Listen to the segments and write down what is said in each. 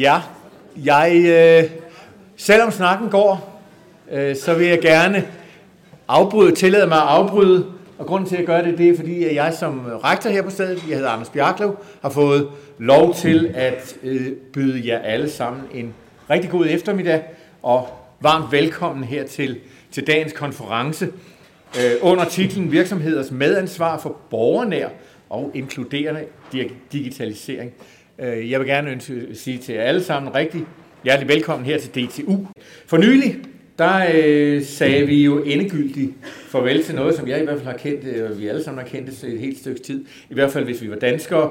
Ja, jeg selvom snakken går, så vil jeg gerne tillade mig at afbryde. Og grunden til at gøre det, er fordi, at jeg som rektor her på stedet, jeg hedder Anders Bjarklev, har fået lov til at byde jer alle sammen en rigtig god eftermiddag og varmt velkommen her til dagens konference under titlen Virksomheders medansvar for borgernær og inkluderende digitalisering. Jeg vil gerne sige til jer alle sammen rigtig hjertelig velkommen her til DTU. For nylig, der sagde vi jo endegyldigt farvel til noget, som jeg i hvert fald har kendt, og vi alle sammen har kendt det et helt stykke tid, i hvert fald hvis vi var danskere,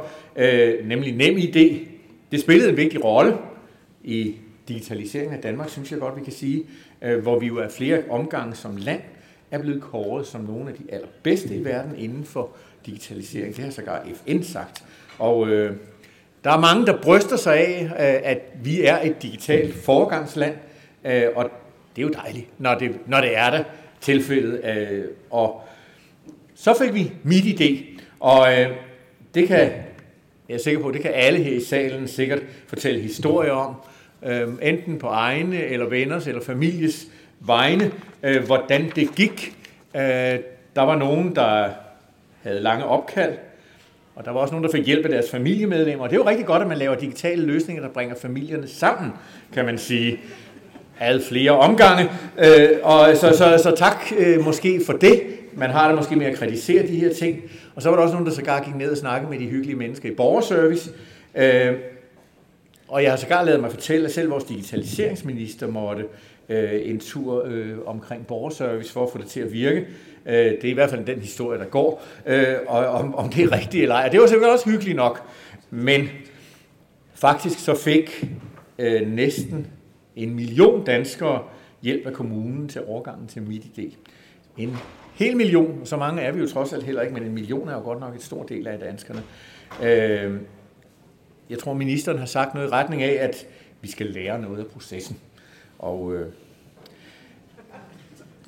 nemlig NemID. Det spillede en vigtig rolle i digitaliseringen af Danmark, synes jeg godt, vi kan sige, hvor vi jo af flere omgange som land er blevet kåret som nogle af de allerbedste i verden inden for digitalisering. Det har sågar FN sagt. Og der er mange, der bryster sig af, at vi er et digitalt foregangsland, og det er jo dejligt, når det er der tilfældet. Og så fik vi MitID, og det kan, jeg er sikker på, det kan alle her i salen sikkert fortælle historier om, enten på egne eller venners eller families vegne, hvordan det gik. Der var nogen, der havde lange opkald, og der var også nogen, der fik hjælp af deres familiemedlemmer. Og det er jo rigtig godt, at man laver digitale løsninger, der bringer familierne sammen, kan man sige. Ad flere omgange. Og så tak måske for det. Man har det måske med at kritisere de her ting. Og så var der også nogen, der sågar gik ned og snakkede med de hyggelige mennesker i borgerservice. Og jeg har sågar lavet mig fortælle, at selv vores digitaliseringsminister måtte en tur omkring borgerservice for at få det til at virke. Det er i hvert fald den historie, der går. Og om det er rigtigt eller ej. Og det var selvfølgelig også hyggeligt nok. Men faktisk så fik næsten 1 million danskere hjælp af kommunen til overgangen til MitID. 1 hel million, så mange er vi jo trods alt heller ikke, men 1 million er jo godt nok et stor del af danskerne. Jeg tror, ministeren har sagt noget i retning af, at vi skal lære noget af processen. Og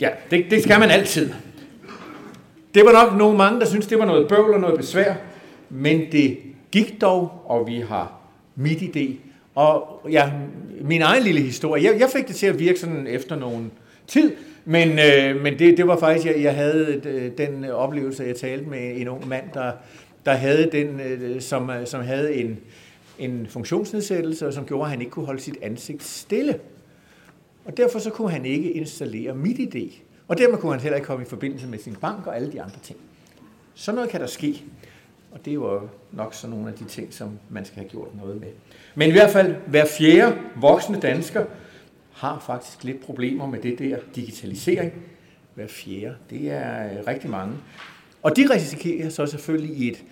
ja, det skal man altid. Det var nok mange, der synes det var noget bøvl og noget besvær, men det gik dog, og vi har MitID. Og ja, min egen lille historie, jeg fik det til at virke sådan efter nogen tid, men det var faktisk, jeg havde den oplevelse, jeg talte med en ung mand, der havde den, som havde en funktionsnedsættelse, og som gjorde, at han ikke kunne holde sit ansigt stille. Og derfor så kunne han ikke installere MitID, og dermed kunne han heller ikke komme i forbindelse med sin bank og alle de andre ting. Sådan noget kan der ske. Og det er jo nok sådan nogle af de ting, som man skal have gjort noget med. Men i hvert fald, hver fjerde voksne dansker har faktisk lidt problemer med det der digitalisering. Hver fjerde, det er rigtig mange. Og de risikerer så selvfølgelig i et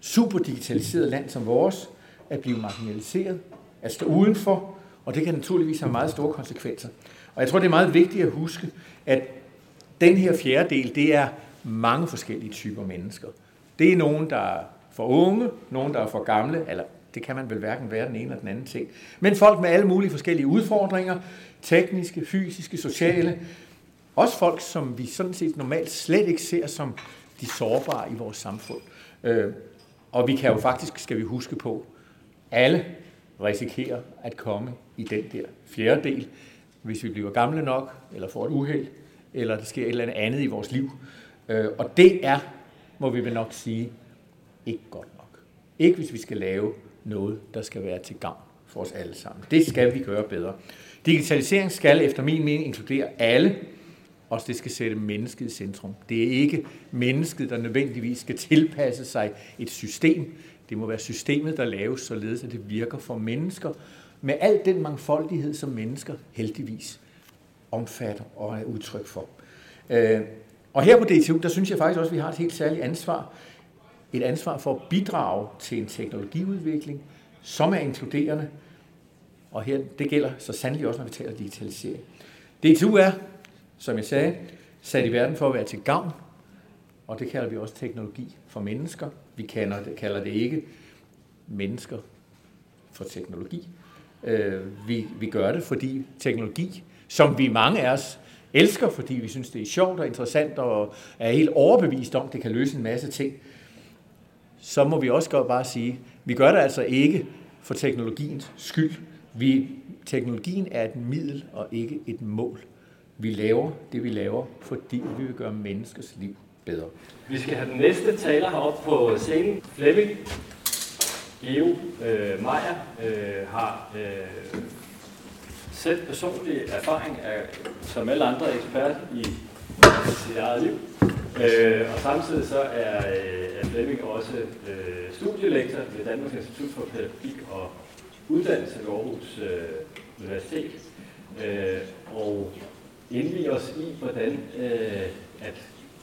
superdigitaliseret land som vores, at blive marginaliseret, at stå udenfor, og det kan naturligvis have meget store konsekvenser. Og jeg tror, det er meget vigtigt at huske, at den her fjerdedel, det er mange forskellige typer mennesker. Det er nogen, der er for unge, nogen, der er for gamle, eller det kan man vel hverken være den ene eller den anden ting. Men folk med alle mulige forskellige udfordringer, tekniske, fysiske, sociale. Også folk, som vi sådan set normalt slet ikke ser som de sårbare i vores samfund. Og vi kan jo faktisk, skal vi huske på, alle risikerer at komme i den der fjerdedel, hvis vi bliver gamle nok, eller får et uheld, eller der sker et eller andet i vores liv. Og det er, må vi vel nok sige, ikke godt nok. Ikke hvis vi skal lave noget, der skal være til gavn for os alle sammen. Det skal vi gøre bedre. Digitalisering skal efter min mening inkludere alle, og det skal sætte mennesket i centrum. Det er ikke mennesket, der nødvendigvis skal tilpasse sig et system. Det må være systemet, der laves således, at det virker for mennesker med al den mangfoldighed, som mennesker heldigvis omfatter og er udtryk for. Og her på DTU, der synes jeg faktisk også, at vi har et helt særligt ansvar. Et ansvar for at bidrage til en teknologiudvikling, som er inkluderende. Og her, det gælder så sandelig også, når vi taler digitalisering. DTU er, som jeg sagde, sat i verden for at være til gavn. Og det kalder vi også teknologi for mennesker. Vi kalder det ikke mennesker for teknologi. Vi gør det, fordi teknologi, som vi mange af os elsker, fordi vi synes, det er sjovt og interessant og er helt overbevist om, at det kan løse en masse ting, så må vi også godt bare sige, vi gør det altså ikke for teknologiens skyld. Teknologien er et middel og ikke et mål. Vi laver det, vi laver, fordi vi vil gøre menneskets liv bedre. Vi skal have den næste taler heroppe på scenen. Flemming Georg Meier har selv personlig erfaring som alle andre ekspert i sit eget liv. Og samtidig så er Flemming også studielektor ved Danmarks Institut for Pædagogik og Uddannelse ved Aarhus Universitet. Og indvig os i, hvordan at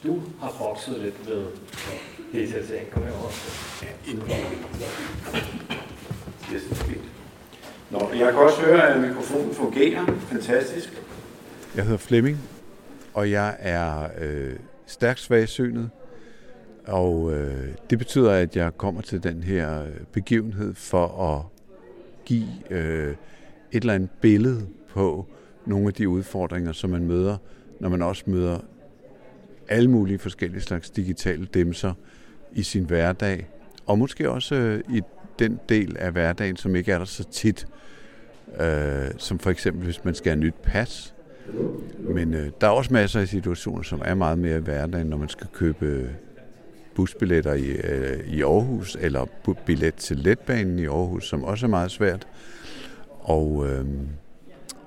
du har vokset lidt med digitalisering. Kom herover. Det er så fint. Nå, jeg kan også høre, at mikrofonen fungerer. Fantastisk. Jeg hedder Flemming, og jeg er stærkt svagsynet. Og det betyder, at jeg kommer til den her begivenhed for at give et eller andet billede på nogle af de udfordringer, som man møder, når man også møder alle mulige forskellige slags digitale dæmser i sin hverdag, og måske også i den del af hverdagen, som ikke er der så tit, som for eksempel, hvis man skal have nyt pas. Men der er også masser af situationer, som er meget mere i hverdagen, når man skal købe busbilletter i Aarhus, eller billet til letbanen i Aarhus, som også er meget svært. Og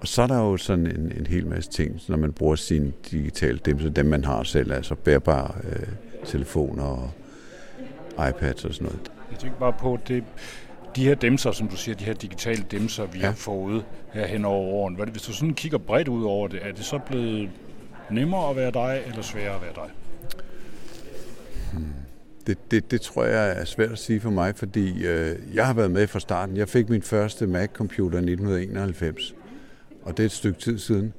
så er der jo sådan en hel masse ting, når man bruger sine digitale dæmser, dem man har selv, altså bærbare telefoner og iPads og sådan noget. Jeg tænker bare på, at de her dæmser, som du siger, de her digitale dæmser, vi har fået her hen over åren, hvis du sådan kigger bredt ud over det, er det så blevet nemmere at være dig, eller sværere at være dig? Det tror jeg er svært at sige for mig, fordi jeg har været med fra starten. Jeg fik min første Mac-computer i 1991. Og det er et stykke tid siden.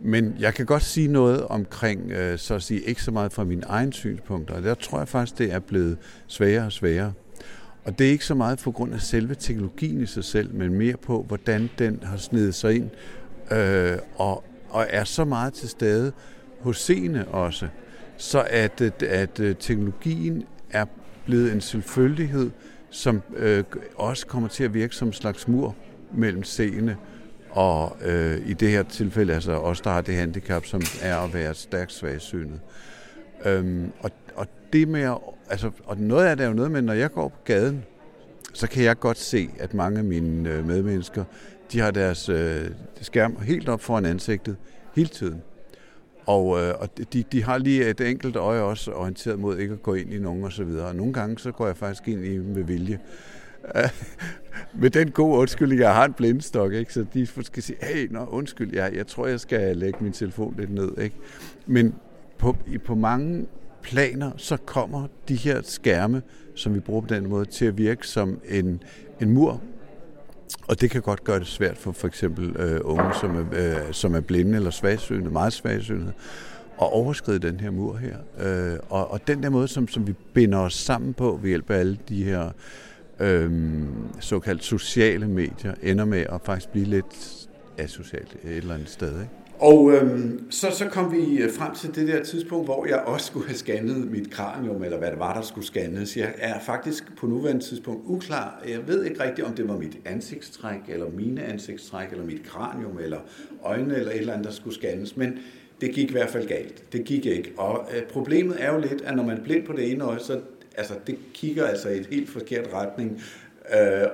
Men jeg kan godt sige noget omkring, så at sige, ikke så meget fra mine egne synspunkter. Og der tror jeg faktisk, det er blevet sværere og sværere. Og det er ikke så meget på grund af selve teknologien i sig selv, men mere på, hvordan den har snedet sig ind og er så meget til stede hos seerne også. Så at teknologien er blevet en selvfølgelighed, som også kommer til at virke som en slags mur mellem seerne. Og i det her tilfælde altså også der har det handicap, som er at være stærkt svagsynet. Og det med at, altså, og noget af det er jo noget med, når jeg går på gaden, så kan jeg godt se, at mange af mine medmennesker, de har deres skærm helt op foran ansigtet hele tiden. Og de har lige et enkelt øje også orienteret mod ikke at gå ind i nogen og så videre. Og nogle gange så går jeg faktisk ind i med vilje. Med den gode undskyldning, jeg har en blindestok, ikke? Så de skal sige, hey, nå, undskyld, jeg tror, jeg skal lægge min telefon lidt ned. Ikke? Men på mange planer, så kommer de her skærme, som vi bruger på den måde, til at virke som en mur. Og det kan godt gøre det svært for eksempel unge, som er blinde eller svagsynede, meget svagsynede, at overskride den her mur her. Og den der måde, som vi binder os sammen på ved hjælp af alle de her såkaldt sociale medier, ender med at faktisk blive lidt asocialt et eller andet sted. Ikke? Og så kom vi frem til det der tidspunkt, hvor jeg også skulle have scannet mit kranium, eller hvad det var, der skulle scannes. Jeg er faktisk på nuværende tidspunkt uklar. Jeg ved ikke rigtigt, om det var mit ansigtstræk, eller mine ansigtstræk, eller mit kranium, eller øjnene, eller et eller andet, der skulle scannes. Men det gik i hvert fald galt. Det gik ikke. Og problemet er jo lidt, at når man er blind på det ene øje, så altså, det kigger altså i et helt forkert retning,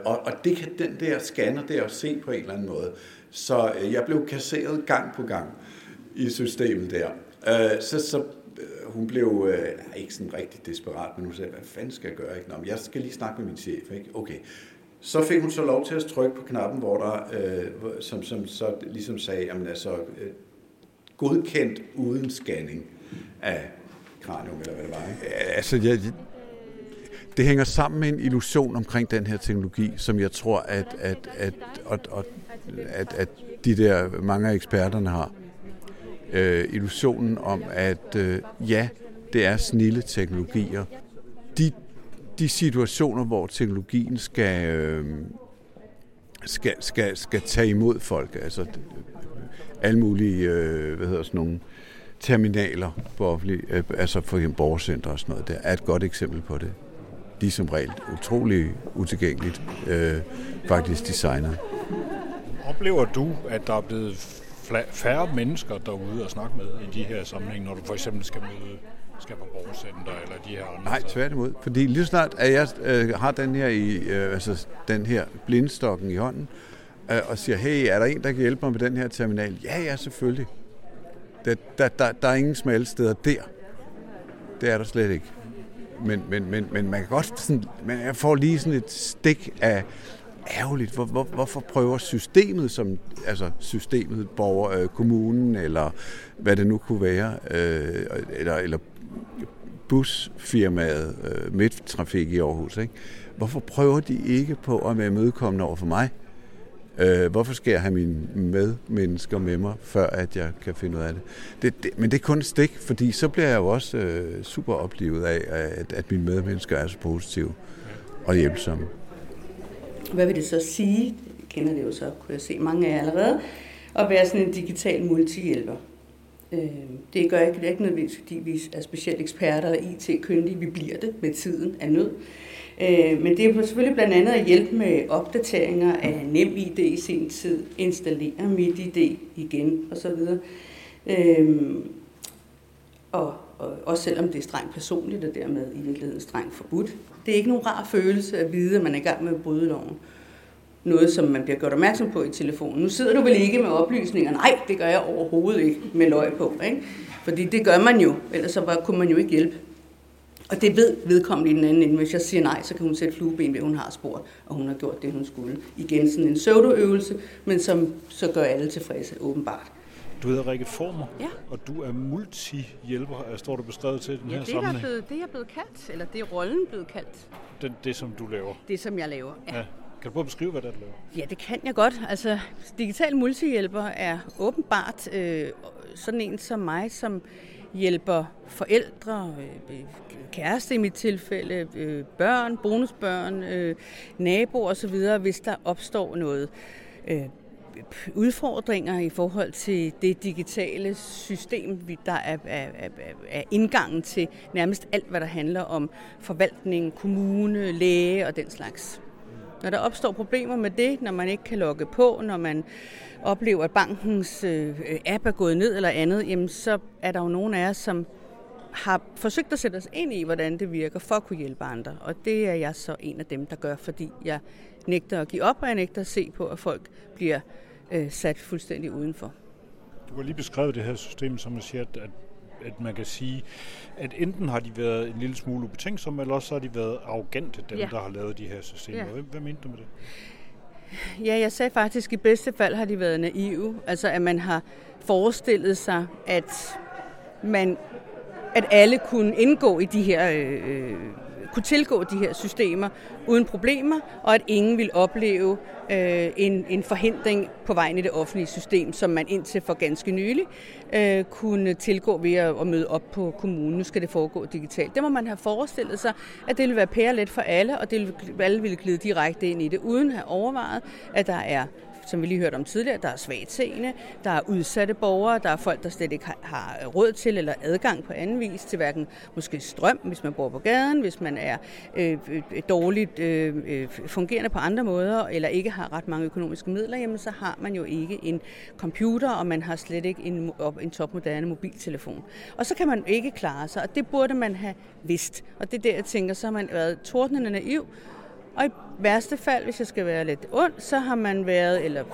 og det kan den der scanner der se på en eller anden måde. Så jeg blev kasseret gang på gang i systemet der. Hun blev ikke sådan rigtig desperat, men hun sagde, hvad fanden skal jeg gøre? Ikke? Nå, jeg skal lige snakke med min chef. Ikke? Okay. Så fik hun så lov til at trykke på knappen, hvor der, som så ligesom sagde, jamen altså, godkendt uden scanning af kranium, eller hvad det var, ikke? Altså, det hænger sammen med en illusion omkring den her teknologi, som jeg tror, at de der mange af eksperterne har. Illusionen om, at det er snilde teknologier. De situationer, hvor teknologien skal tage imod folk, altså alle mulige, terminaler på offentlige, altså for eksempel borgercenter og sådan noget, der er et godt eksempel på det. De er som regel utrolig utilgængeligt faktisk designet. Oplever du, at der er blevet færre mennesker derude at snakke med i de her sammenhæng, når du for eksempel skal møde skal på borgercenter eller de her andre? Nej, tværtimod. Fordi lige snart at jeg har den her, den her blindstokken i hånden og siger, hey, er der en, der kan hjælpe mig med den her terminal? Ja, selvfølgelig. Der er ingen smalle steder der. Det er der slet ikke. Men man kan godt sådan, man får lige sådan et stik af ærgerligt. Hvorfor prøver systemet, som altså systemet, borger, kommunen eller hvad det nu kunne være, eller busfirmaet Midt Trafik i Aarhus, ikke? Hvorfor prøver de ikke på at være imødekommende over for mig? Hvorfor skal jeg have mine medmennesker med mig, før at jeg kan finde ud af det? Men det er kun et stik, fordi så bliver jeg jo også super oplevet af, at mine medmennesker er så positive og hjælpsomme. Hvad vil det så sige? Jeg kender det jo så, kunne jeg se mange af jer allerede. At være sådan en digital multihjælper. Det gør ikke nødvendigvis, fordi vi er specielt eksperter og IT-kyndige. Vi bliver det med tiden af nød. Men det er selvfølgelig blandt andet at hjælpe med opdateringer af NemID i sin tid, installere MitID igen osv. Og også selvom det er strengt personligt og dermed i virkeligheden strengt forbudt. Det er ikke nogen rar følelse at vide, at man er i gang med at bryde loven. Noget, som man bliver gjort opmærksom på i telefonen. Nu sidder du vel ikke med oplysninger? Nej, det gør jeg overhovedet ikke med løg på. Ikke? Fordi det gør man jo, ellers så kunne man jo ikke hjælpe. Og det ved vedkommende i den anden ende. Hvis jeg siger nej, så kan hun sætte flueben ved, hun har spurgt, og hun har gjort det, hun skulle. Igen sådan en pseudoøvelse, men som så gør alle tilfredse, åbenbart. Du hedder Rikke Former, ja. Og du er multihjælper, står du beskrevet til den her sammenhæng. Det er blevet kaldt, eller det er rollen blevet kaldt. Det, som du laver? Det, som jeg laver, ja. Kan du prøve at beskrive, hvad det er, du laver? Ja, det kan jeg godt. Altså, digital multihjælper er åbenbart sådan en som mig, som hjælper forældre, kæreste i mit tilfælde, børn, bonusbørn, naboer osv., hvis der opstår noget udfordringer i forhold til det digitale system, der er indgangen til nærmest alt, hvad der handler om forvaltning, kommune, læge og den slags. Når der opstår problemer med det, når man ikke kan logge på, når man oplever, at bankens app er gået ned eller andet, jamen så er der jo nogen af jer, som har forsøgt at sætte os ind i, hvordan det virker for at kunne hjælpe andre. Og det er jeg så en af dem, der gør, fordi jeg nægter at give op, og jeg nægter at se på, at folk bliver sat fuldstændig udenfor. Du har lige beskrevet det her system, som jeg siger, at man kan sige, at enten har de været en lille smule ubetænksomme, eller også har de været arrogante, dem der har lavet de her systemer. Ja. Hvad mente du med det? Ja, jeg sagde faktisk, at i bedste fald har de været naive. Altså, at man har forestillet sig, at alle kunne indgå i de her kunne tilgå de her systemer uden problemer, og at ingen ville opleve en forhindring på vejen i det offentlige system, som man indtil for ganske nylig kunne tilgå ved at møde op på kommunen. Nu skal det foregå digitalt. Det må man have forestillet sig, at det ville være pærelet for alle, og alle ville glide direkte ind i det, uden at have overvejet, at der er, som vi lige hørte om tidligere, der er svagtseende, der er udsatte borgere, der er folk, der slet ikke har råd til eller adgang på anden vis til hverken måske strøm, hvis man bor på gaden, hvis man er dårligt fungerende på andre måder, eller ikke har ret mange økonomiske midler, jamen så har man jo ikke en computer, og man har slet ikke en topmoderne mobiltelefon. Og så kan man ikke klare sig, og det burde man have vidst. Og det er der, jeg tænker, så har man været tordnende naiv, og i værste fald, hvis jeg skal være lidt ond, så har man været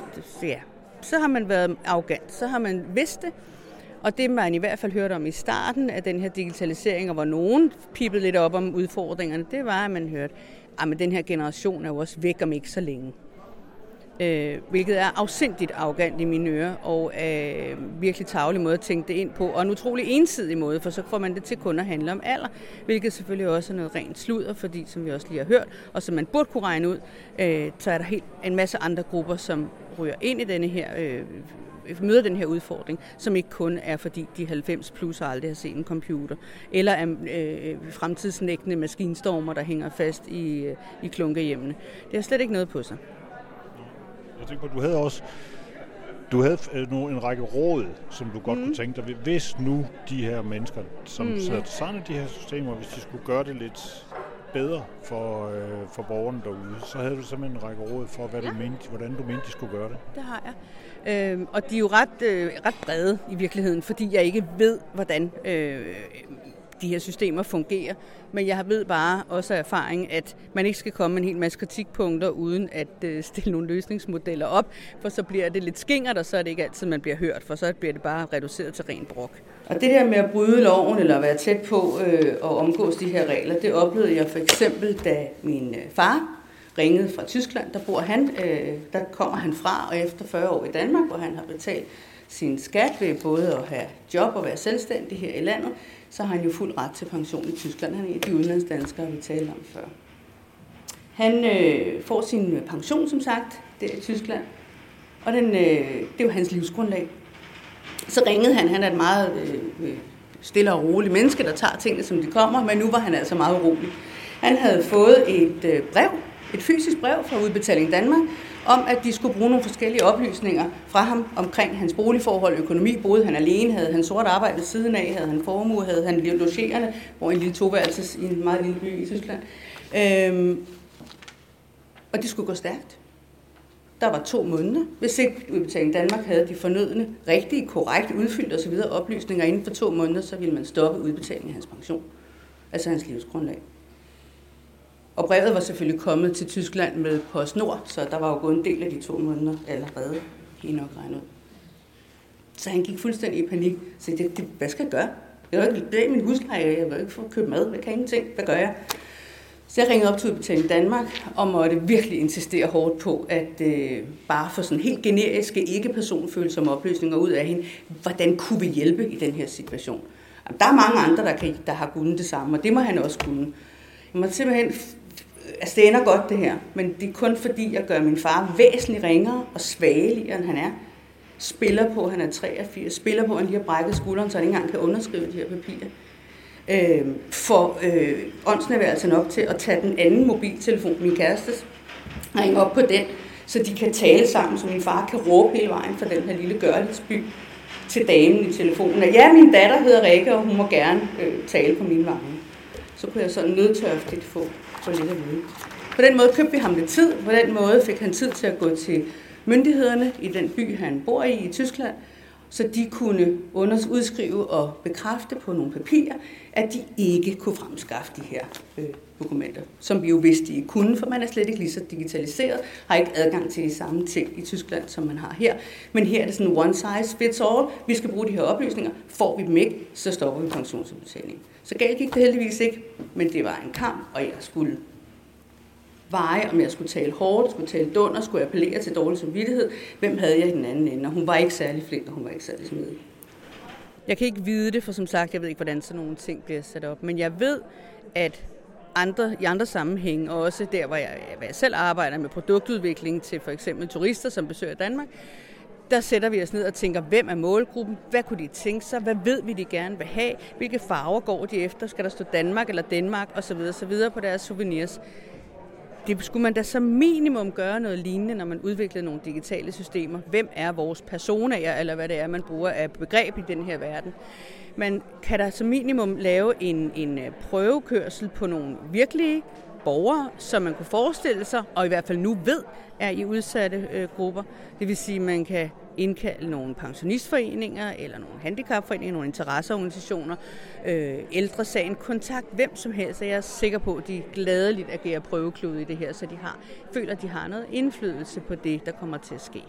arrogant, så har man vidst det. Og det man i hvert fald hørte om i starten af den her digitalisering, og hvor nogen pippede lidt op om udfordringerne, det var, at man hørte, at den her generation er jo også væk om ikke så længe. Hvilket er afsindigt arrogant i mine ører, og virkelig tarvelig måde at tænke det ind på, og en utrolig ensidig måde, for så får man det til kun at handle om alder, hvilket selvfølgelig også er noget rent sludder, fordi som vi også lige har hørt, og som man burde kunne regne ud, så er der helt en masse andre grupper, som ryger ind i møder den her udfordring, som ikke kun er fordi de 90 plus aldrig har set en computer, eller er fremtidsnægtende maskinstormer, der hænger fast i klunkehjemmene. Det har slet ikke noget på sig. Jeg tænker på, du havde også en række råd, som du godt kunne tænke dig. Hvis nu de her mennesker, som sidder til sammen i de her systemer, hvis de skulle gøre det lidt bedre for borgerne derude. Så havde du simpelthen en række råd for, hvad du mente, hvordan du mente, de skulle gøre det. Det har jeg. Og de er jo ret brede i virkeligheden, fordi jeg ikke ved, hvordan de her systemer fungerer. Men jeg ved bare også af erfaring, at man ikke skal komme med en hel masse kritikpunkter, uden at stille nogle løsningsmodeller op, for så bliver det lidt skingert, og så er det ikke altid, man bliver hørt, for så bliver det bare reduceret til ren brok. Og det der med at bryde loven, eller være tæt på og omgås de her regler, det oplevede jeg for eksempel, da min far ringede fra Tyskland. Der bor han, der kommer han fra, og efter 40 år i Danmark, hvor han har betalt sin skat ved både at have job og være selvstændig her i landet, så har han jo fuld ret til pension i Tyskland. Han er en af de udenlandsdanskere, vi taler om før. Han får sin pension, som sagt, der i Tyskland, og det er jo hans livsgrundlag. Så ringede han. Han er et meget stille og roligt menneske, der tager tingene, som de kommer, men nu var han altså meget urolig. Han havde fået et brev, et fysisk brev fra Udbetaling Danmark, om at de skulle bruge nogle forskellige oplysninger fra ham omkring hans boligforhold, økonomi, boede han alene, havde han sort arbejde ved siden af, havde han formue, havde han logerende, hvor en lille toværelses i en meget lille by i Søsland. Og det skulle gå stærkt. Der var 2 måneder. Hvis ikke Udbetaling Danmark havde de fornødne, rigtige, korrekt udfyldt osv. oplysninger inden for 2 måneder, så ville man stoppe udbetalingen af hans pension, altså hans livsgrundlag. Og brevet var selvfølgelig kommet til Tyskland med PostNord, så der var jo gået en del af de 2 måneder allerede, helt nok regnet ud. Så han gik fuldstændig i panik. Så det, hvad skal jeg gøre? Jeg var ikke i min husleje, jeg var ikke for at købe mad, jeg kan ingenting, hvad gør jeg? Så jeg ringede op til Udbetaling Danmark og måtte virkelig insistere hårdt på, at bare for sådan helt generiske, ikke personfølsomme oplysninger ud af hende, hvordan kunne vi hjælpe i den her situation? Jamen, der er mange andre, der har kunnet det samme, og det må han også kunne. Jeg måtte simpelthen... Altså, det ender godt, det her, men det er kun fordi, jeg gør min far væsentligt ringere og svageligere, end han er. Spiller på, han er 83, spiller på, han lige har brækket skulderen, så han ikke engang kan underskrive de her papirer. For åndsnærværelsen op til at tage den anden mobiltelefon, min kærestes, og ringe op på den, så de kan tale sammen, så min far kan råbe hele vejen fra den her lille gørlighedsby til damen i telefonen. Og ja, min datter hedder Rikke, og hun må gerne tale på mine vegne. Så kunne jeg sådan nødtørftigt få lidt af viden. På den måde købte vi ham lidt tid. På den måde fik han tid til at gå til myndighederne i den by, han bor i Tyskland, så de kunne udskrive og bekræfte på nogle papirer, at de ikke kunne fremskaffe de her dokumenter, som vi jo vidste, de ikke kunne, for man er slet ikke lige så digitaliseret, har ikke adgang til de samme ting i Tyskland, som man har her. Men her er det sådan one size fits all. Vi skal bruge de her oplysninger. Får vi dem ikke, så stopper vi pensionsudbetalingen. Så galt gik det heldigvis ikke, men det var en kamp, og jeg skulle veje, om jeg skulle tale hårdt, skulle tale dunder, skulle appellere til dårlig samvittighed. Hvem havde jeg i den anden ende? Og hun var ikke særlig flink, og hun var ikke særlig smidig. Jeg kan ikke vide det, for som sagt, jeg ved ikke, hvordan sådan nogle ting bliver sat op. Men jeg ved, at i andre sammenhæng, og også der, hvor jeg selv arbejder med produktudvikling til for eksempel turister, som besøger Danmark, der sætter vi os ned og tænker, hvem er målgruppen? Hvad kunne de tænke sig? Hvad ved vi, de gerne vil have? Hvilke farver går de efter? Skal der stå Danmark eller Danmark? Og så videre, så videre på deres souvenirs. Det skulle man da som minimum gøre noget lignende, når man udviklede nogle digitale systemer. Hvem er vores personaer, eller hvad det er, man bruger af begreb i den her verden? Man kan da som minimum lave en prøvekørsel på nogle virkelige borgere, som man kunne forestille sig, og i hvert fald nu ved, er i udsatte grupper. Det vil sige, at man kan indkalde nogle pensionistforeninger, eller nogle handicapforeninger, nogle interesseorganisationer, ældresagen, kontakt hvem som helst, og jeg er sikker på, at de gladeligt agerer prøveklude i det her, så de føler, at de har noget indflydelse på det, der kommer til at ske.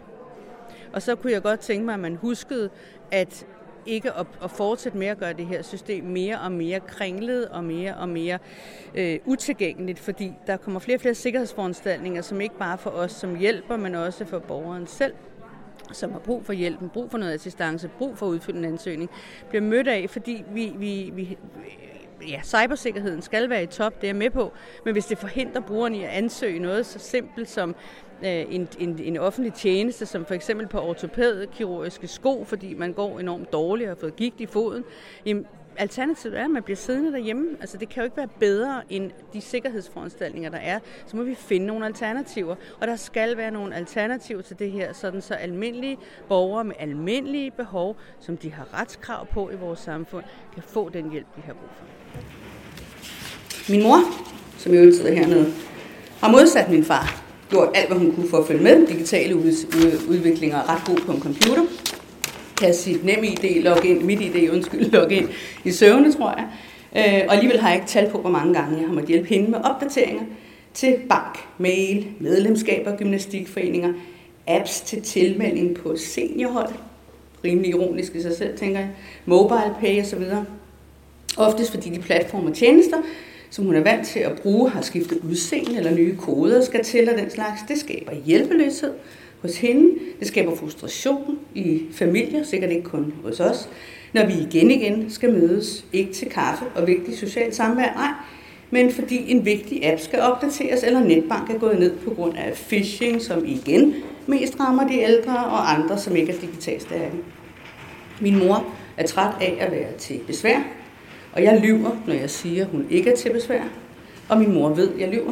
Og så kunne jeg godt tænke mig, at man huskede, at ikke at fortsætte med at gøre det her system mere og mere kringlet og mere utilgængeligt, fordi der kommer flere og flere sikkerhedsforanstaltninger, som ikke bare for os, som hjælper, men også for borgeren selv, som har brug for hjælpen, brug for noget assistance, brug for at udfylde en ansøgning, bliver mødt af, fordi cybersikkerheden skal være i top, det er jeg med på, men hvis det forhindrer brugeren i at ansøge noget så simpelt som en offentlig tjeneste, som for eksempel på ortopædkirurgiske sko, fordi man går enormt dårligt og har fået gigt i foden, jamen, alternativet er, at man bliver siddende derhjemme. Altså, det kan jo ikke være bedre end de sikkerhedsforanstaltninger, der er. Så må vi finde nogle alternativer. Og der skal være nogle alternativer til det her, sådan så almindelige borgere med almindelige behov, som de har retskrav på i vores samfund, kan få den hjælp, de har brug for. Min mor som jo altid er hernede, har modsat min far gjort alt, hvad hun kunne for at følge med den digitale udvikling og er ret god på en computer. Kan sit NemID logge ind, MitID logge ind i søvne, tror jeg. Og alligevel har jeg ikke tal på, hvor mange gange jeg har måttet hjælpe hende med opdateringer til bank, mail, medlemskaber, gymnastikforeninger, apps til tilmelding på seniorhold, rimelig ironisk i sig selv, tænker jeg, mobile pay osv. Oftest fordi de platformer og tjenester, som hun er vant til at bruge, har skiftet udseende eller nye koder skal til og den slags. Det skaber hjælpeløshed hos hende. Det skaber frustration i familier, sikkert ikke kun hos os, når vi igen skal mødes, ikke til kaffe og vigtig socialt samvær, nej, men fordi en vigtig app skal opdateres, eller netbank er gået ned på grund af phishing, som igen mest rammer de ældre og andre, som ikke er digitalt stærke. Min mor er træt af at være til besvær, og jeg lyver, når jeg siger, at hun ikke er til besvær, og min mor ved, at jeg lyver.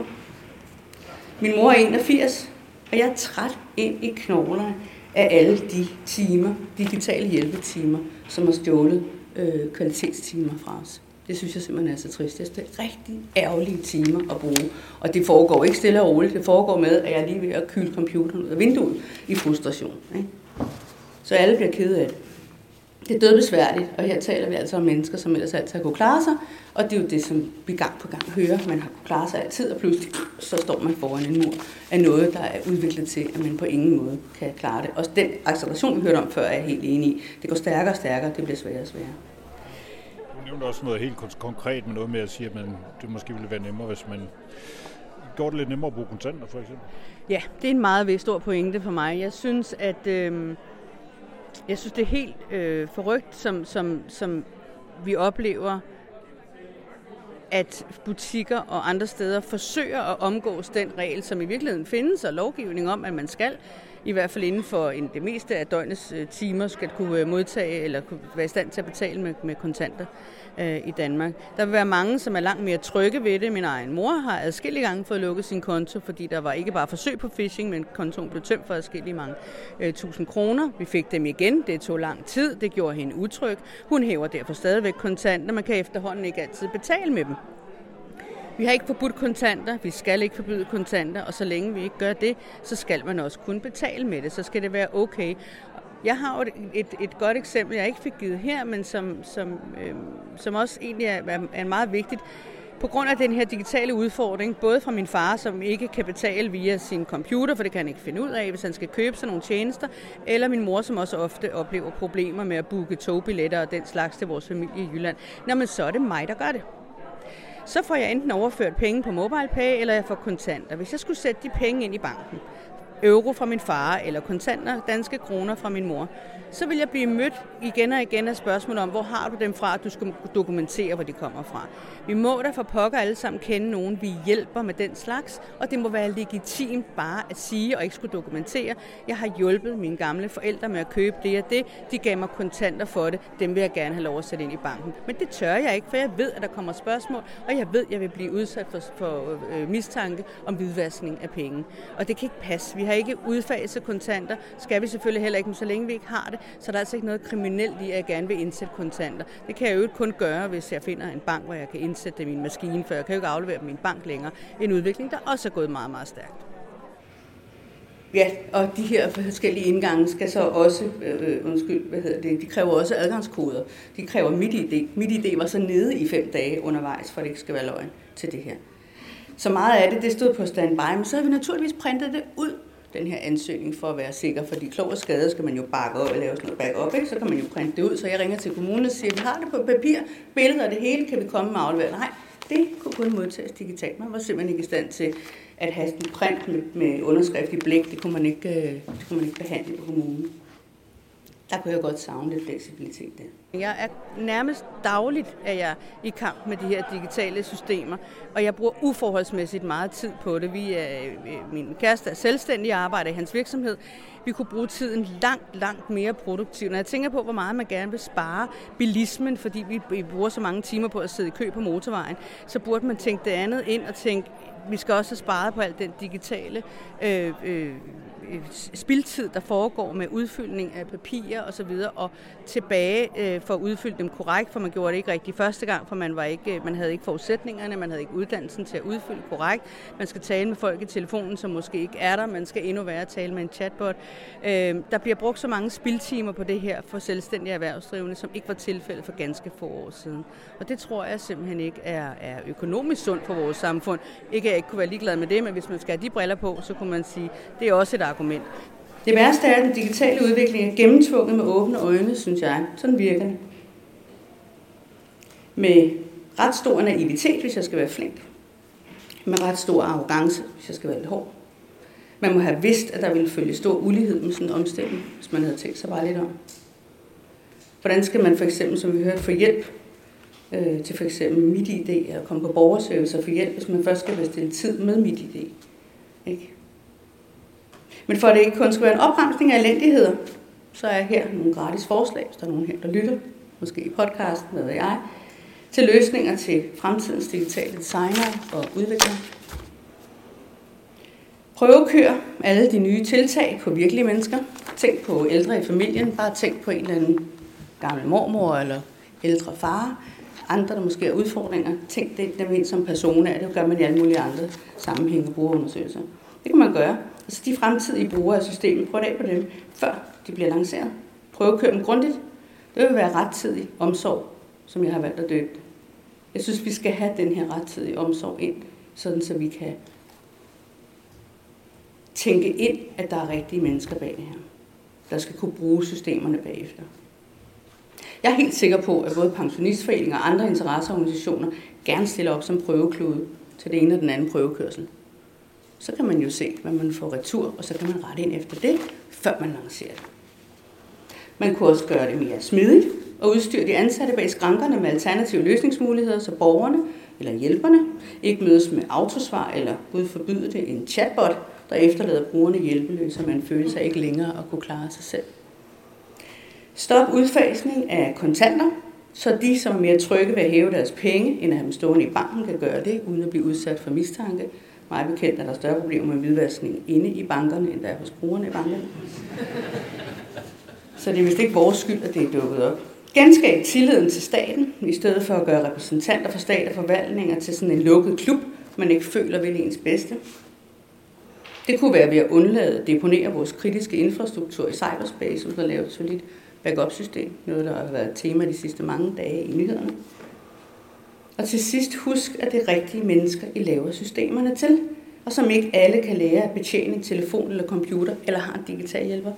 Min mor er 81, og jeg er træt ind i knoglerne af alle de timer, digitale hjælpetimer, som har stjålet kvalitetstimer fra os. Det synes jeg simpelthen er så trist. Det er rigtig ærgerlige timer at bruge. Og det foregår ikke stille og roligt. Det foregår med, at jeg er lige ved at kylde computeren ud af vinduet i frustration. Ikke? Så alle bliver kede af det. Det er dødbesværligt, og her taler vi altså om mennesker, som ellers altid har kunnet klare sig. Og det er jo det, som vi gang på gang hører. Man har kunnet klare sig altid, og pludselig så står man foran en mur af noget, der er udviklet til, at man på ingen måde kan klare det. Og den acceleration, vi hørte om før, er jeg helt enig i. Det går stærkere og stærkere, det bliver sværere og sværere. Du nævnte også noget helt konkret med noget med at sige, at det måske ville være nemmere, hvis man gjorde det lidt nemmere at bruge kontanter, for eksempel. Ja, det er en meget stor pointe for mig. Jeg synes, at det er helt forrygt, som vi oplever, at butikker og andre steder forsøger at omgås den regel, som i virkeligheden findes, og lovgivning om, at man skal, i hvert fald inden for det meste af døgnets timer, skal kunne modtage eller kunne være i stand til at betale med kontanter i Danmark. Der vil være mange, som er langt mere trygge ved det. Min egen mor har adskillige gange fået lukket sin konto, fordi der var ikke bare forsøg på phishing, men kontoen blev tømt for adskillige mange 1000 kroner. Vi fik dem igen. Det tog lang tid. Det gjorde hende utryg. Hun hæver derfor stadigvæk kontanter. Man kan efterhånden ikke altid betale med dem. Vi har ikke forbudt kontanter, vi skal ikke forbyde kontanter, og så længe vi ikke gør det, så skal man også kunne betale med det, så skal det være okay. Jeg har jo et godt eksempel, jeg ikke fik givet her, men som også egentlig er meget vigtigt. På grund af den her digitale udfordring, både fra min far, som ikke kan betale via sin computer, for det kan han ikke finde ud af, hvis han skal købe sådan nogle tjenester, eller min mor, som også ofte oplever problemer med at booke togbilletter og den slags til vores familie i Jylland. Nå, men så er det mig, der gør det. Så får jeg enten overført penge på MobilePay, eller jeg får kontanter. Hvis jeg skulle sætte de penge ind i banken, euro fra min far, eller kontanter, danske kroner fra min mor, så vil jeg blive mødt igen og igen af spørgsmål om, hvor har du dem fra, at du skal dokumentere, hvor de kommer fra. Vi må da for pokker alle sammen kende nogen, vi hjælper med den slags, og det må være legitimt bare at sige og ikke skulle dokumentere. Jeg har hjulpet mine gamle forældre med at købe det og det. De gav mig kontanter for det. Dem vil jeg gerne have lov at sætte ind i banken. Men det tør jeg ikke, for jeg ved, at der kommer spørgsmål, og jeg ved, at jeg vil blive udsat for mistanke om hvidvaskning af penge. Og det kan ikke passe. Vi har ikke udfaset kontanter. Skal vi selvfølgelig heller ikke, så længe vi ikke har det. Så der er altså ikke noget kriminelt i, at jeg gerne vil indsætte kontanter. Det kan jeg jo kun gøre, hvis jeg finder en bank, hvor jeg kan indsætte dem i min maskine, for jeg kan jo ikke aflevere dem i en bank længere. En udvikling, der også er gået meget, meget stærkt. Ja, og de her forskellige indgange skal så også, de kræver også adgangskoder. De kræver MitID. MitID var så nede i 5 dage undervejs, for det ikke skal være løgn til det her. Så meget af det stod på standby, men så havde vi naturligvis printet det ud, den her ansøgning, for at være sikker, fordi klog og skade skal man jo bakke op og lave sådan noget backup, ikke? Så kan man jo printe det ud, så jeg ringer til kommunen og siger, vi har det på papir, billeder og det hele, kan vi komme med afleveret? Nej, det kunne kun modtages digitalt. Man var simpelthen ikke i stand til at have sådan en print med underskrift i blæk, det kunne man ikke behandle på kommunen. Der kunne jeg godt savne lidt fleksibilitet der. Jeg er nærmest dagligt i kamp med de her digitale systemer, og jeg bruger uforholdsmæssigt meget tid på det. Min kæreste er selvstændig og arbejder i hans virksomhed. Vi kunne bruge tiden langt, langt mere produktivt. Når jeg tænker på, hvor meget man gerne vil spare bilismen, fordi vi bruger så mange timer på at sidde i kø på motorvejen, så burde man tænke det andet ind og tænke, vi skal også have sparet på alt den digitale spildtid, der foregår med udfyldning af papirer osv., og tilbage for at udfylde dem korrekt, for man gjorde det ikke rigtigt første gang, for man havde ikke forudsætningerne, man havde ikke uddannelsen til at udfylde korrekt. Man skal tale med folk i telefonen, som måske ikke er der. Man skal endnu værre tale med en chatbot. Der bliver brugt så mange spildtimer på det her for selvstændige erhvervsdrivende, som ikke var tilfældet for ganske få år siden. Og det tror jeg simpelthen ikke er økonomisk sundt for vores samfund. Ikke at jeg ikke kunne være ligeglad med det, men hvis man skal have de briller på, så kunne man sige, det er også et argument. Det værste er, at den digitale udvikling er gennemtvunget med åbne øjne, synes jeg. Sådan virker det. Med ret stor naivitet, hvis jeg skal være flink. Med ret stor arrogance, hvis jeg skal være lidt hård. Man må have vidst, at der ville følge stor ulighed med sådan en omstilling, hvis man havde tænkt sig bare lidt om. Hvordan skal man for eksempel, som vi hørte, få hjælp til for eksempel MitID og komme på borgerservice og få hjælp, hvis man først skal bestille tid med MitID? Ikke? Men for at det ikke kun skal være en opremsning af elendigheder, så er her nogle gratis forslag, hvis der er nogen her, der lytter, måske i podcasten, hvad ved jeg, til løsninger til fremtidens digitale designere og udviklere. Prøvekør alle de nye tiltag på virkelige mennesker. Tænk på ældre i familien, bare tænk på en eller anden gammel mormor eller ældre far. Andre, der måske har udfordringer, tænk dem ind som personer. Det gør man i alle mulige andre sammenhænge og brugerundersøgelser. Det kan man gøre. Altså de fremtidige brugere af systemet, prøv det af på dem, før de bliver lanceret. Prøv at køre dem grundigt. Det vil være rettidig omsorg, som jeg har valgt at døbe. Jeg synes, vi skal have den her rettidige omsorg ind, sådan så vi kan tænke ind, at der er rigtige mennesker bag det her, der skal kunne bruge systemerne bagefter. Jeg er helt sikker på, at både pensionistforeninger og andre interesseorganisationer gerne stiller op som prøveklude til det ene og den anden prøvekørsel. Så kan man jo se, hvad man får retur, og så kan man rette ind efter det, før man lancerer det. Man kunne også gøre det mere smidigt og udstyre de ansatte bag skrankerne med alternative løsningsmuligheder, så borgerne eller hjælperne ikke mødes med autosvar eller gud forbyde det en chatbot, der efterlader brugerne hjælpeløse, og man føler sig ikke længere at kunne klare sig selv. Stop udfasning af kontanter, så de, som er mere trygge ved at hæve deres penge, end at have dem stående i banken, kan gøre det, uden at blive udsat for mistanke. Meget bekendt er der større problemer med hvidvaskning inde i bankerne, end der er hos brugerne i bankerne. Så det er vist ikke vores skyld, at det er dukket op. Genskab tilliden til staten, i stedet for at gøre repræsentanter for stat og forvaltninger til sådan en lukket klub, man ikke føler vil ens bedste. Det kunne være ved at undlade at deponere vores kritiske infrastruktur i cyberspace, uden at lave et solidt backup-system. Noget, der har været et tema de sidste mange dage i nyhederne. Og til sidst, husk, at det er rigtige mennesker, I laver systemerne til, og som ikke alle kan lære at betjene en telefon eller computer, eller har en digital hjælper.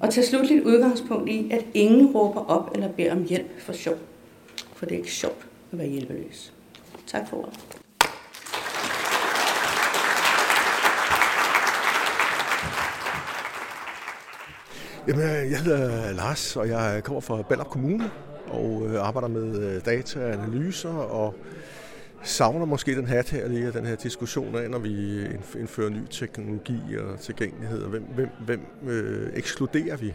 Og tag slutligt udgangspunkt i, at ingen råber op eller beder om hjælp for sjov. For det er ikke sjovt at være hjælpeløs. Tak for ordet. Jamen, jeg hedder Lars, og jeg kommer fra Ballerup Kommune og arbejder med dataanalyser og savner måske den hat her lige, den her diskussion af, når vi indfører ny teknologi og tilgængelighed. Og hvem ekskluderer vi?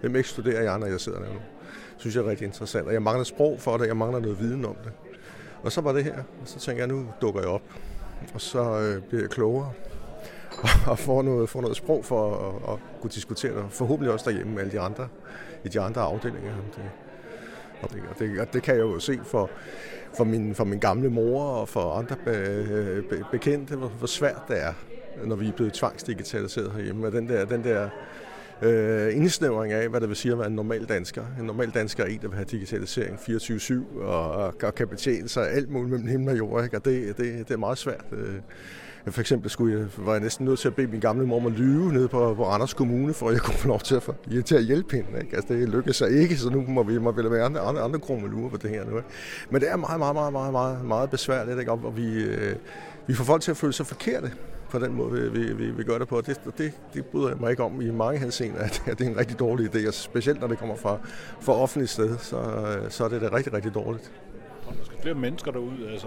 Hvem ekskluderer jeg, når jeg sidder der nu? Det synes jeg er rigtig interessant. Og jeg mangler sprog for det, jeg mangler noget viden om det. Og så var det her, og så tænker jeg, nu dukker jeg op, og så bliver jeg klogere. Og få noget sprog for at kunne diskutere det. Forhåbentlig også derhjemme med alle de andre, i de andre afdelinger. Det kan jeg jo se for min gamle mor og for andre bekendte, hvor svært det er, når vi er blevet tvangsdigitaliseret herhjemme. Og den der indsnævring af, hvad det vil sige at være en normal dansker. En normal dansker er en, der vil have digitalisering 24/7 og kan betjene sig alt muligt mellem himmel og jord. Ikke? Og det er meget svært. For eksempel var jeg næsten nødt til at bede min gamle mor om at lyve nede på Randers Kommune, for at jeg kunne få lov til at hjælpe hende. Ikke? Altså, det lykkedes sig ikke, så nu må vi være andre krummelure på det her nu. Ikke? Men det er meget besværligt, ikke? Og vi får folk til at føle sig forkerte på den måde, vi gør det på. Det bryder jeg mig ikke om i mange henseender, at det er en rigtig dårlig idé, og specielt når det kommer fra offentligt sted, så er det da rigtig, rigtig dårligt. Der skal flere mennesker derude, altså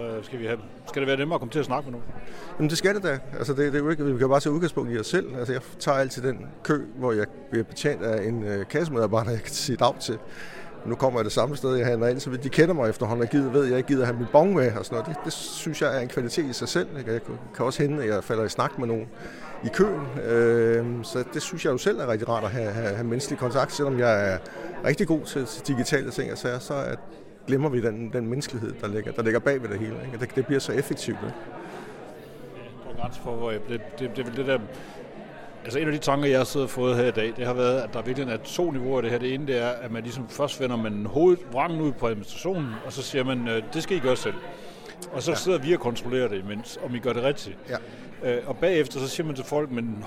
skal det være nemmere at komme til at snakke med nogen? Jamen det skal det da. Altså det er jo ikke, vi kan bare tage udgangspunkt i os selv. Altså jeg tager altid den kø, hvor jeg bliver betjent af en kassemedarbejder, jeg kan sige dag til. nu kommer jeg det samme sted, jeg handler ind, så de kender mig efterhånden, og ved, jeg ikke gider have min bong med, og sådan noget. Det synes jeg er en kvalitet i sig selv. Ikke? Jeg kan også hente, at jeg falder i snak med nogen i køen, så det synes jeg jo selv er rigtig rart at have menneskelig kontakt, selvom jeg er rigtig god til digitale ting, og så glemmer vi den menneskelighed, der ligger bag ved det hele. Ikke? Det bliver så effektivt. Ikke? Det er det der... Altså en af de tanker, jeg har siddet og fået her i dag, det har været, at der virkelig er to niveauer af det her. Det ene det er, at man ligesom først vender man hovedvrangen ud på administrationen, og så siger man, det skal I gøre selv. Og så sidder vi og kontrollerer det imens, om I gør det rigtigt. Ja. Og bagefter så siger man til folk, men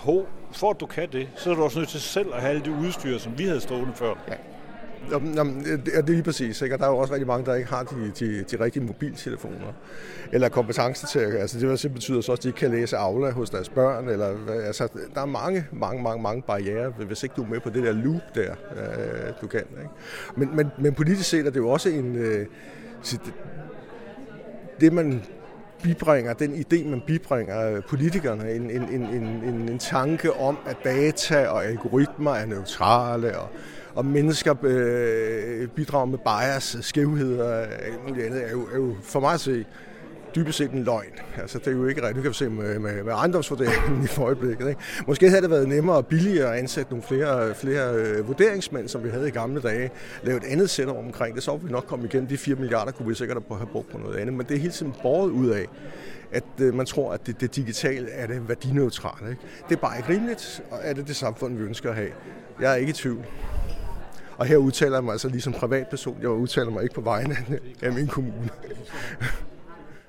for at du kan det, så er du også nødt til selv at have alle det udstyr, som vi havde stående før. Ja. Det er lige præcis, ikke? Og der er jo også rigtig mange, der ikke har de rigtige mobiltelefoner eller kompetencer til, altså det betyder så også, at de ikke kan læse Aula hos deres børn, eller, altså der er mange barrierer, hvis ikke du er med på det der loop der, du kan, ikke? Men politisk set er det jo også en, det man bibringer, den idé, man bibringer politikerne, en tanke om, at data og algoritmer er neutrale, og mennesker bidrager med bias, skævheder og alt muligt andet, er jo for mig at se dybest set en løgn. Altså, det er jo ikke rigtigt. Nu kan vi se med ejendomsvurderingen i for øjeblikket. Ikke? Måske havde det været nemmere og billigere at ansætte nogle flere vurderingsmænd, som vi havde i gamle dage, lave et andet setup omkring det, så ville vi nok komme igennem de 4 milliarder, kunne vi sikkert have brugt på noget andet. Men det er hele tiden båret ud af, at man tror, at det digitale er det værdineutrale. Ikke? Det er bare ikke rimeligt, og er det det samfund, vi ønsker at have. Jeg er ikke i tvivl. Og her udtaler jeg mig altså lige som privatperson. Jeg udtaler mig ikke på vegne af min kommune.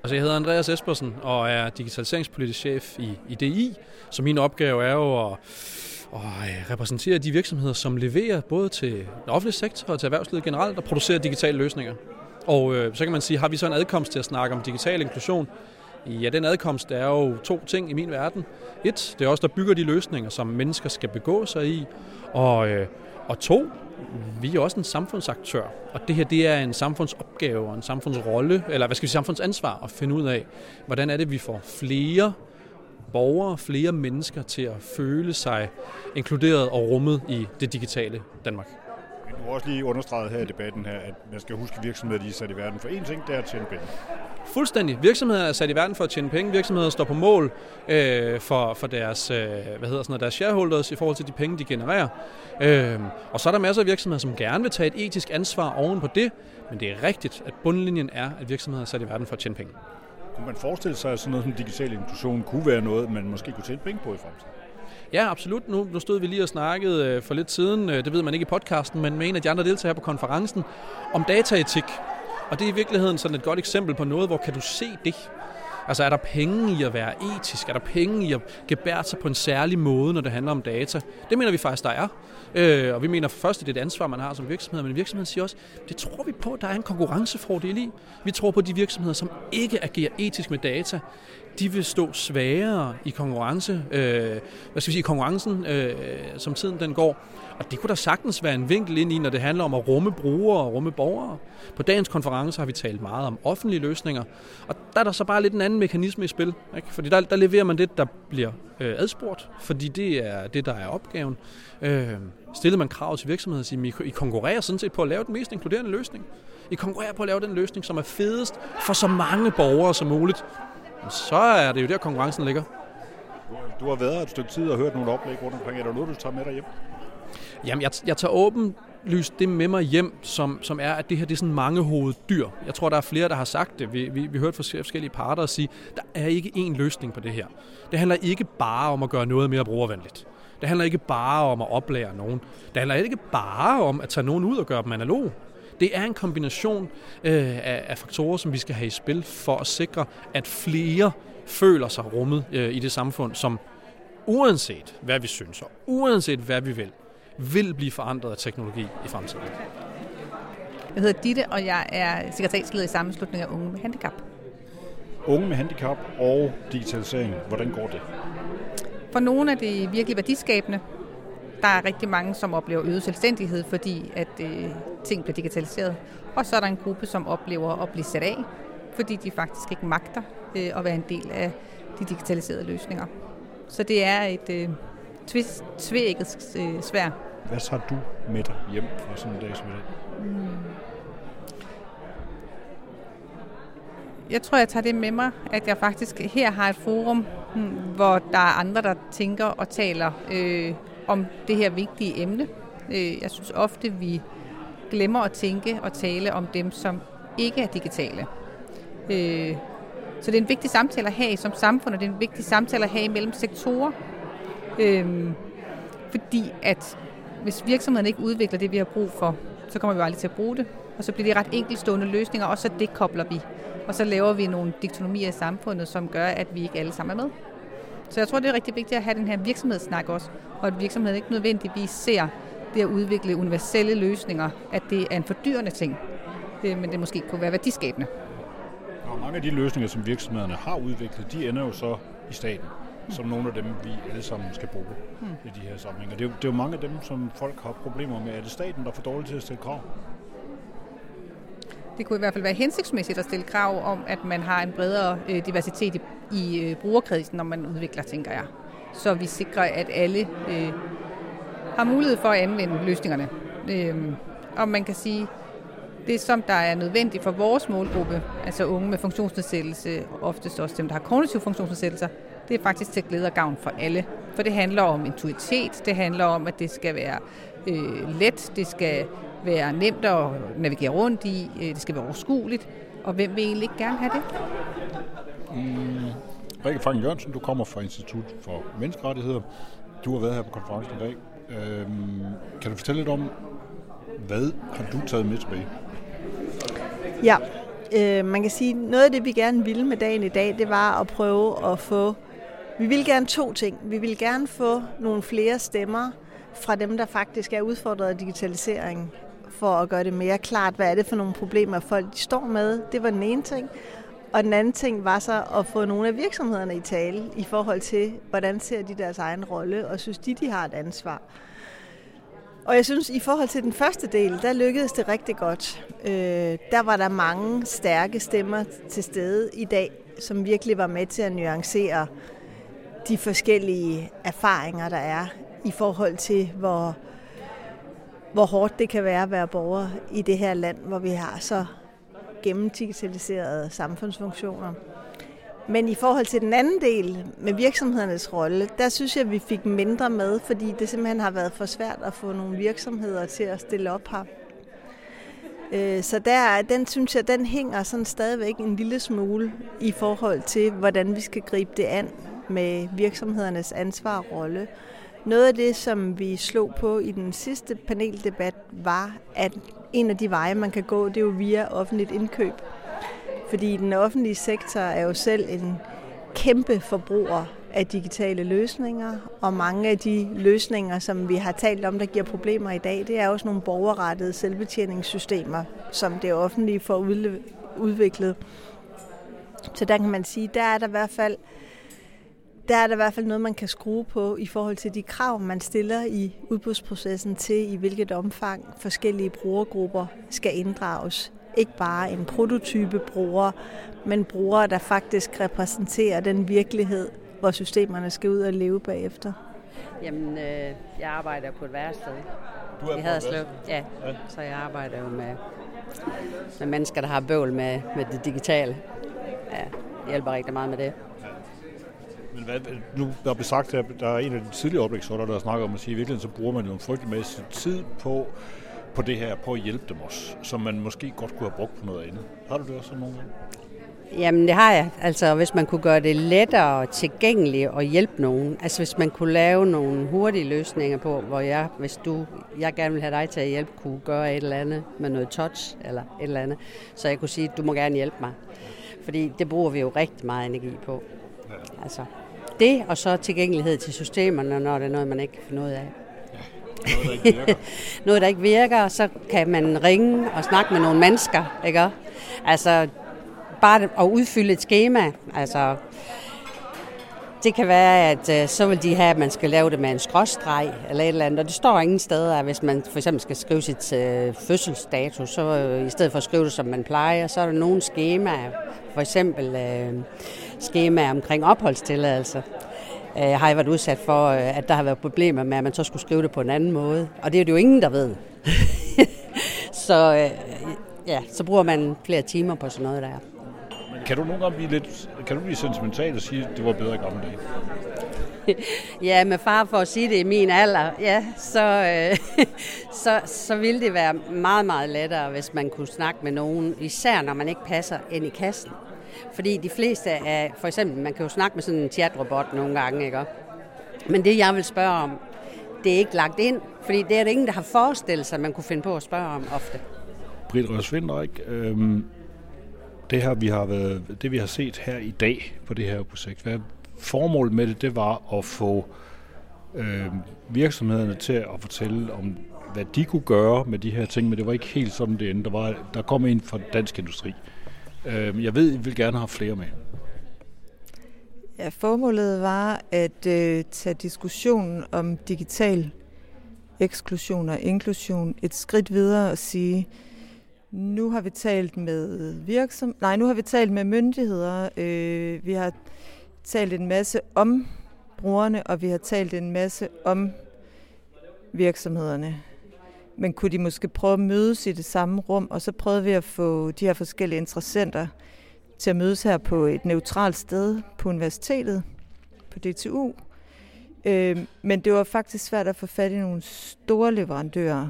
Altså, jeg hedder Andreas Espersen og er digitaliseringspolitisk chef i DI. Så min opgave er jo at repræsentere de virksomheder, som leverer både til den offentlige sektor og til erhvervslivet generelt og producerer digitale løsninger. Og så kan man sige, har vi så en adkomst til at snakke om digital inklusion? Ja, den adkomst er jo to ting i min verden. Et, det er også der bygger de løsninger, som mennesker skal begå sig i. Og to, vi er også en samfundsaktør, og det her det er en samfundsopgave og en samfundsrolle, eller hvad skal vi sige, samfundsansvar at finde ud af, hvordan er det, vi får flere borgere, flere mennesker til at føle sig inkluderet og rummet i det digitale Danmark. Du har også lige understreget her i debatten her, at man skal huske, at virksomheder er sat i verden for én ting, det er at tjene penge. Fuldstændig. Virksomheder er sat i verden for at tjene penge. Virksomheder står på mål for deres, deres shareholders i forhold til de penge, de genererer. Og så er der masser af virksomheder, som gerne vil tage et etisk ansvar oven på det, men det er rigtigt, at bundlinjen er, at virksomheder er sat i verden for at tjene penge. Kunne man forestille sig, at sådan noget som digital inklusion kunne være noget, man måske kunne tjene penge på i fremtiden? Ja, absolut. Nu stod vi lige og snakkede for lidt siden, det ved man ikke i podcasten, men med en af de andre deltagere på konferencen, om dataetik. Og det er i virkeligheden sådan et godt eksempel på noget, hvor kan du se det? Altså, er der penge i at være etisk? Er der penge i at gebære sig på en særlig måde, når det handler om data? Det mener vi faktisk, der er. Og vi mener for først, at det er et ansvar, man har som virksomhed, men virksomheden siger også, det tror vi på, der er en konkurrencefordel i. Vi tror på, at de virksomheder, som ikke agerer etisk med data, de vil stå sværere i konkurrencen, som tiden den går. Og det kunne der sagtens være en vinkel ind i, når det handler om at rumme brugere og rumme borgere. På dagens konference har vi talt meget om offentlige løsninger, og der er der så bare lidt en anden mekanisme i spil, ikke? Fordi der leverer man det, der bliver adspurgt, fordi det er det, der er opgaven. Stillede man krav til virksomheden og siger, I konkurrerer sådan set på at lave den mest inkluderende løsning. I konkurrerer på at lave den løsning, som er fedest for så mange borgere som muligt. Så er det jo der, konkurrencen ligger. Du har været et stykke tid og hørt nogle oplæg rundt omkring. Er der noget, du tager med dig hjem? Jamen, jeg tager åbenlyst det med mig hjem, som er, at det her det er sådan mangehovedet dyr. Jeg tror, der er flere, der har sagt det. Vi hørte fra forskellige parter at sige, der er ikke én løsning på det her. Det handler ikke bare om at gøre noget mere brugervenligt. Det handler ikke bare om at oplære nogen. Det handler ikke bare om at tage nogen ud og gøre dem analog. Det er en kombination af faktorer, som vi skal have i spil for at sikre, at flere føler sig rummet i det samfund, som uanset hvad vi synes og uanset hvad vi vil blive forandret af teknologi i fremtiden. Jeg hedder Ditte, og jeg er sekretariatsleder i Sammenslutningen af Unge med Handicap. Unge med handicap og digitalisering, hvordan går det? For nogle er det virkelig værdiskabende. Der er rigtig mange, som oplever øget selvstændighed, fordi at ting bliver digitaliseret. Og så er der en gruppe, som oplever at blive sat af, fordi de faktisk ikke magter at være en del af de digitaliserede løsninger. Så det er et tveægget sværd. Hvad tager du med dig hjem fra sådan en dag som i dag? Jeg tror, jeg tager det med mig, at jeg faktisk her har et forum, hvor der er andre, der tænker og taler om det her vigtige emne. Jeg synes ofte, vi glemmer at tænke og tale om dem, som ikke er digitale. Så det er en vigtig samtale at have som samfund, og det er en vigtig samtale at have mellem sektorer. Fordi at hvis virksomheden ikke udvikler det, vi har brug for, så kommer vi aldrig til at bruge det. Og så bliver det ret enkeltstående løsninger, og så det kobler vi. Og så laver vi nogle diktonomier i samfundet, som gør, at vi ikke alle sammen er med. Så jeg tror, det er rigtig vigtigt at have den her virksomhedssnak også, og at virksomheden ikke nødvendigvis ser det at udvikle universelle løsninger, at det er en fordyrende ting, men det måske kunne være værdiskabende. Og mange af de løsninger, som virksomhederne har udviklet, de ender jo så i staten, som nogle af dem, vi alle sammen skal bruge i de her sammenhænger. Det er jo mange af dem, som folk har problemer med. Er det staten, der er for dårlig til at stille krav? Det kunne i hvert fald være hensigtsmæssigt at stille krav om, at man har en bredere diversitet i brugerkredsen, når man udvikler, tænker jeg. Så vi sikrer, at alle har mulighed for at anvende løsningerne. Og man kan sige, det som der er nødvendigt for vores målgruppe, altså unge med funktionsnedsættelse, oftest også dem, der har kognitive funktionsnedsættelser, det er faktisk til glæde og gavn for alle. For det handler om intuitet, det handler om, at det skal være let, det skal være nemt at navigere rundt i, det skal være overskueligt, og hvem vil egentlig gerne have det? Rikke Frank Jørgensen, du kommer fra Institut for Menneskerettigheder. Du har været her på konferencen i dag. Kan du fortælle lidt om, hvad har du taget med tilbage? Ja, man kan sige, noget af det, vi gerne ville med dagen i dag, det var at prøve at få... Vi ville gerne to ting. Vi ville gerne få nogle flere stemmer fra dem, der faktisk er udfordret af digitalisering, for at gøre det mere klart, hvad er det for nogle problemer, folk de står med. Det var den ene ting. Og den anden ting var så at få nogle af virksomhederne i tale i forhold til, hvordan ser de deres egen rolle, og synes de har et ansvar. Og jeg synes, i forhold til den første del, der lykkedes det rigtig godt. Der var der mange stærke stemmer til stede i dag, som virkelig var med til at nuancere de forskellige erfaringer, der er i forhold til, hvor hårdt det kan være at være borger i det her land, hvor vi har så gennemdigitaliserede samfundsfunktioner. Men i forhold til den anden del med virksomhedernes rolle, der synes jeg, at vi fik mindre med, fordi det simpelthen har været for svært at få nogle virksomheder til at stille op her. Så der, den synes jeg, den hænger sådan stadigvæk en lille smule i forhold til, hvordan vi skal gribe det an med virksomhedernes ansvar og rolle. Noget af det, som vi slog på i den sidste paneldebat, var, at en af de veje, man kan gå, det er jo via offentligt indkøb. Fordi den offentlige sektor er jo selv en kæmpe forbruger af digitale løsninger, og mange af de løsninger, som vi har talt om, der giver problemer i dag, det er også nogle borgerrettede selvbetjeningssystemer, som det offentlige får udviklet. Så der kan man sige, der er der i hvert fald noget, man kan skrue på i forhold til de krav, man stiller i udbudsprocessen til, i hvilket omfang forskellige brugergrupper skal inddrages. Ikke bare en prototype bruger, men brugere, der faktisk repræsenterer den virkelighed, hvor systemerne skal ud og leve bagefter. Jamen, jeg arbejder på et værested. Ja, så jeg arbejder jo med mennesker, der har bøvl med det digitale. Ja, jeg hjælper rigtig meget med det. Men hvad, nu der blev sagt, at der er en af de tidligere oplægsholdere, der snakker om at sige, at i virkeligheden så bruger man jo en frygtelig masse tid på det her, på at hjælpe dem også, som man måske godt kunne have brugt på noget andet. Har du det også nogle gange? Jamen det har jeg. Altså hvis man kunne gøre det lettere tilgængeligt og hjælpe nogen. Altså hvis man kunne lave nogle hurtige løsninger på, hvor jeg gerne vil have dig til at hjælpe, kunne gøre et eller andet med noget touch eller et eller andet. Så jeg kunne sige, du må gerne hjælpe mig. Fordi det bruger vi jo rigtig meget energi på. Ja. Altså det, og så tilgængelighed til systemerne, når det er noget, man ikke kan finde ud af. Noget, der ikke virker, så kan man ringe og snakke med nogle mennesker, ikke? Altså, bare at udfylde et skema. Altså, det kan være, at så vil de have, at man skal lave det med en skråstreg eller et eller andet, og det står ingen steder. Hvis man for eksempel skal skrive sit fødselsdato, så i stedet for at skrive det, som man plejer, så er der nogle skemaer, for eksempel skemaer omkring opholdstilladelser. har jeg været udsat for, at der har været problemer med, at man så skulle skrive det på en anden måde. Og det er jo ingen, der ved. Så bruger man flere timer på sådan noget der. Kan du nogle gange blive sentimental og sige, at det var bedre i gamle dage? Ja, med far for at sige det i min alder, ja, så ville det være meget, meget lettere, hvis man kunne snakke med nogen, især når man ikke passer ind i kassen. Fordi de fleste af, for eksempel, man kan jo snakke med sådan en chatrobot nogle gange, ikke? Men det, jeg vil spørge om, det er ikke lagt ind, fordi det er det ingen, der har forestillet sig, man kunne finde på at spørge om ofte. Brit Ross Winthereik, det vi har set her i dag på det her projekt, formålet med det var at få virksomhederne til at fortælle om, hvad de kunne gøre med de her ting, men det var ikke helt sådan, det endte. Der kom en fra Dansk Industri. Jeg ved, I vil gerne have flere med. Ja, formålet var at tage diskussionen om digital eksklusion og inklusion et skridt videre og sige, nu har vi talt med myndigheder, vi har talt en masse om brugerne, og vi har talt en masse om virksomhederne. Men kunne de måske prøve at mødes i det samme rum, og så prøvede vi at få de her forskellige interessenter til at mødes her på et neutralt sted på universitetet, på DTU. Men det var faktisk svært at få fat i nogle store leverandører.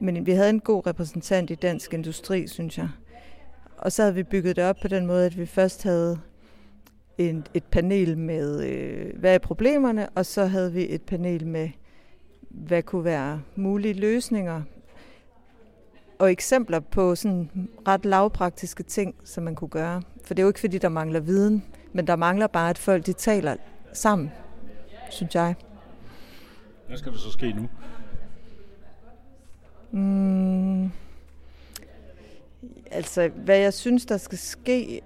Men vi havde en god repræsentant i Dansk Industri, synes jeg. Og så havde vi bygget det op på den måde, at vi først havde et panel med, hvad er problemerne, og så havde vi et panel med, hvad kunne være mulige løsninger og eksempler på sådan ret lavpraktiske ting, som man kunne gøre. For det er jo ikke, fordi der mangler viden, men der mangler bare, at folk de taler sammen, synes jeg. Hvad skal der så ske nu? Altså, hvad jeg synes, der skal ske,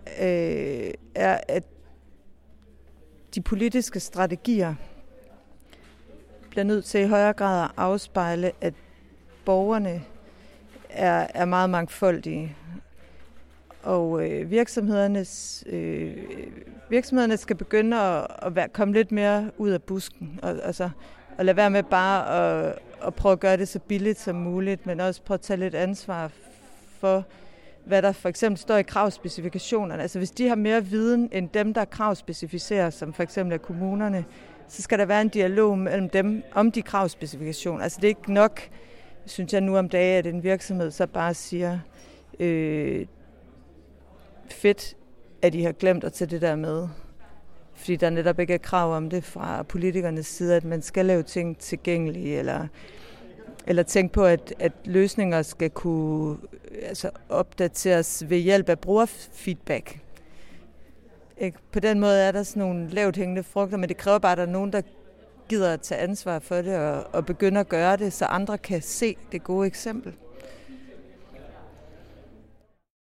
er, at de politiske strategier bliver nødt til i højere grad at afspejle, at borgerne er meget mangfoldige. Og virksomhederne skal begynde at komme lidt mere ud af busken. Og lade være med bare at prøve at gøre det så billigt som muligt, men også prøve at tage lidt ansvar for, hvad der for eksempel står i kravspecifikationerne. Altså hvis de har mere viden end dem, der kravspecificerer, som for eksempel er kommunerne, så skal der være en dialog mellem dem om de kravspecifikationer. Altså det er ikke nok, synes jeg nu om dagen, at en virksomhed så bare siger, fedt, at I har glemt at tage det der med. Fordi der netop ikke er krav om det fra politikernes side, at man skal lave ting tilgængelige, eller tænke på, at løsninger skal kunne opdateres ved hjælp af brugerfeedback. Ikke? På den måde er der sådan nogle lavt hængende frugter, men det kræver bare, at der er nogen, der gider at tage ansvar for det og begynde at gøre det, så andre kan se det gode eksempel.